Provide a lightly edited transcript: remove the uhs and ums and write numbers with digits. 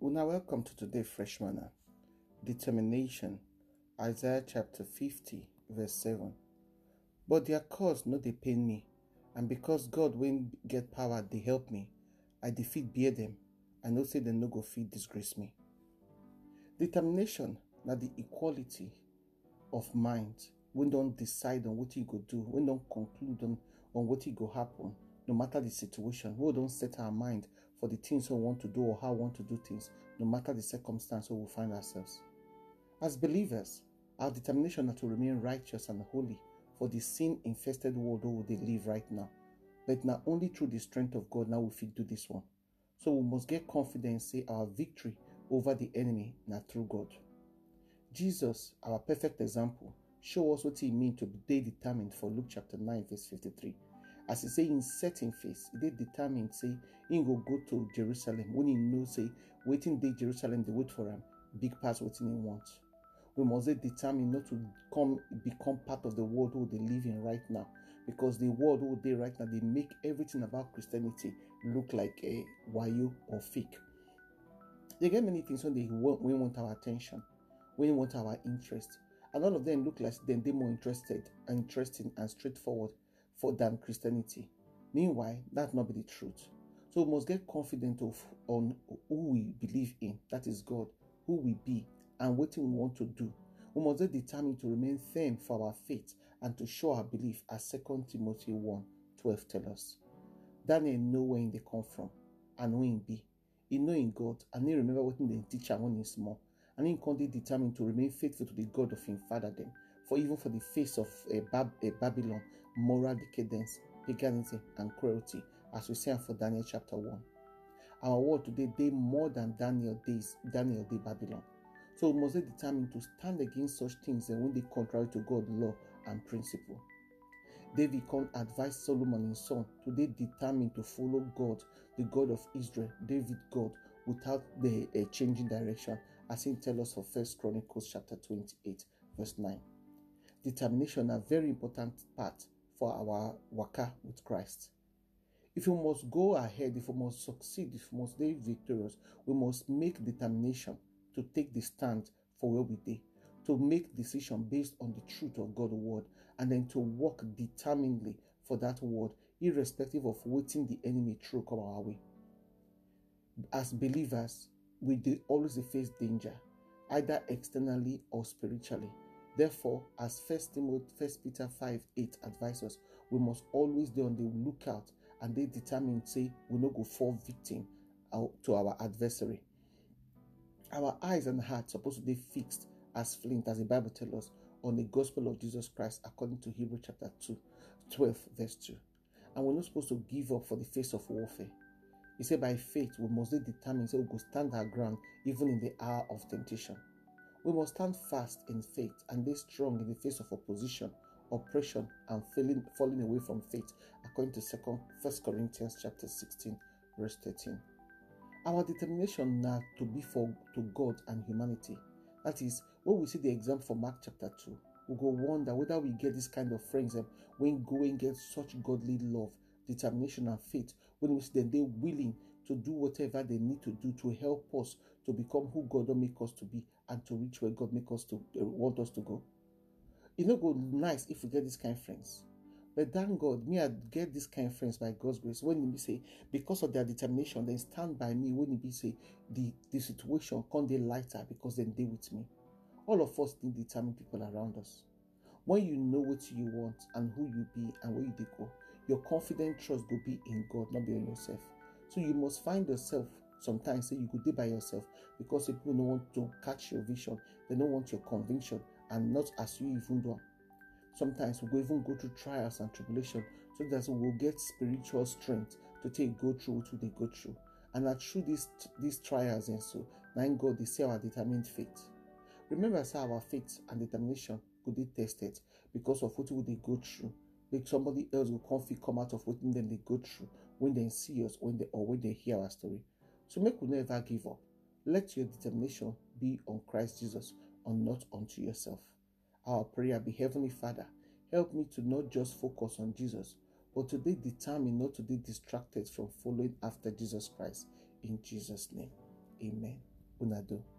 Welcome to today's Fresh Manna. Determination, Isaiah chapter 50, verse 7. But their cause no they pain me, and because God when get power they help me, I defeat bear them, I no say they no go fit disgrace me. Determination na the equality of mind when don't decide on what you go do, when don't conclude on what it go happen, no matter the situation. We don't set our mind for the things we want to do or how we want to do things, no matter the circumstance we will find ourselves. As believers, our determination is to remain righteous and holy for the sin-infested world where they live right now. But not only through the strength of God, now we fit do this one. So we must get confidence, say our victory over the enemy, not through God. Jesus, our perfect example, show us what it means to be determined for Luke chapter 9, verse 53. As he say in certain face, they determined say he go go to Jerusalem when he know say waiting day Jerusalem they wait for him big pass waiting he want. We must they determine not to become part of the world who they live in right now, because the world who they right now they make everything about Christianity look like a wayo or fake. They get many things when we want our attention, when we want our interest, and all of them look like them they more interesting and straightforward for than Christianity. Meanwhile, that not be the truth. So we must get confident on who we believe in, that is God, who we be, and what we want to do. We must be determined to remain firm for our faith and to show our belief, as 2 Timothy 1:12 tells us. Daniel know where they come from and who he be. He know in God and he remember what they teach and when he small. And he can be determined to remain faithful to the God of him father them. For even for the face of Babylon, moral decadence, paganism, and cruelty, as we say for Daniel chapter 1. Our world today, they more than Daniel day Babylon. So we must be determined to stand against such things and when they contrary to God's law and principle. David can advise Solomon his son to be determined to follow God, the God of Israel, David God, without the changing direction, as he tells us for 1 Chronicles chapter 28, verse 9. Determination is a very important part for our waka with Christ. If we must go ahead, if we must succeed, if we must be victorious, we must make determination to take the stand for where we dey, to make decision based on the truth of God's word, and then to walk determinedly for that word, irrespective of waiting the enemy through come our way. As believers, we always face danger, either externally or spiritually. Therefore, as 1 Peter 5:8 advises, we must always be on the lookout and they determined say we no go fall victim to our adversary. Our eyes and hearts supposed to be fixed as flint, as the Bible tells us, on the gospel of Jesus Christ according to Hebrews chapter 12, verse 2. And we're not supposed to give up for the face of warfare. He said by faith we must be determined so we go stand our ground even in the hour of temptation. We must stand fast in faith and be strong in the face of opposition, oppression, and falling away from faith, according to 1 Corinthians chapter 16, verse 13. Our determination now to be for to God and humanity. That is, when we see the example for Mark chapter 2, we go wonder whether we get this kind of friends when going get such godly love, determination, and faith, when we see them, they're willing to do whatever they need to do to help us to become who God will make us to be and to reach where God make us to want us to go. It no go nice if we get this kind of friends. But thank God, me I get this kind of friends by God's grace. When we say, because of their determination, they stand by me. When we say, the situation can't they lighter because then they with me. All of us need determined people around us. When you know what you want and who you be and where you they go, your confident trust will be in God, not be on yourself. So you must find yourself sometimes say you could do by yourself because people don't want to catch your vision, they don't want your conviction, and not as you even do. Sometimes we even go through trials and tribulation so that we will get spiritual strength to take go through what they go through. And that through these trials and so, thank God they say our determined faith. Remember, say our faith and determination could be tested because of what would they go through. Make somebody else will come out of what then they go through when they see us or when they hear our story. So make we never give up. Let your determination be on Christ Jesus and not unto yourself. Our prayer be, Heavenly Father, help me to not just focus on Jesus, but to be determined not to be distracted from following after Jesus Christ. In Jesus' name. Amen. Una do.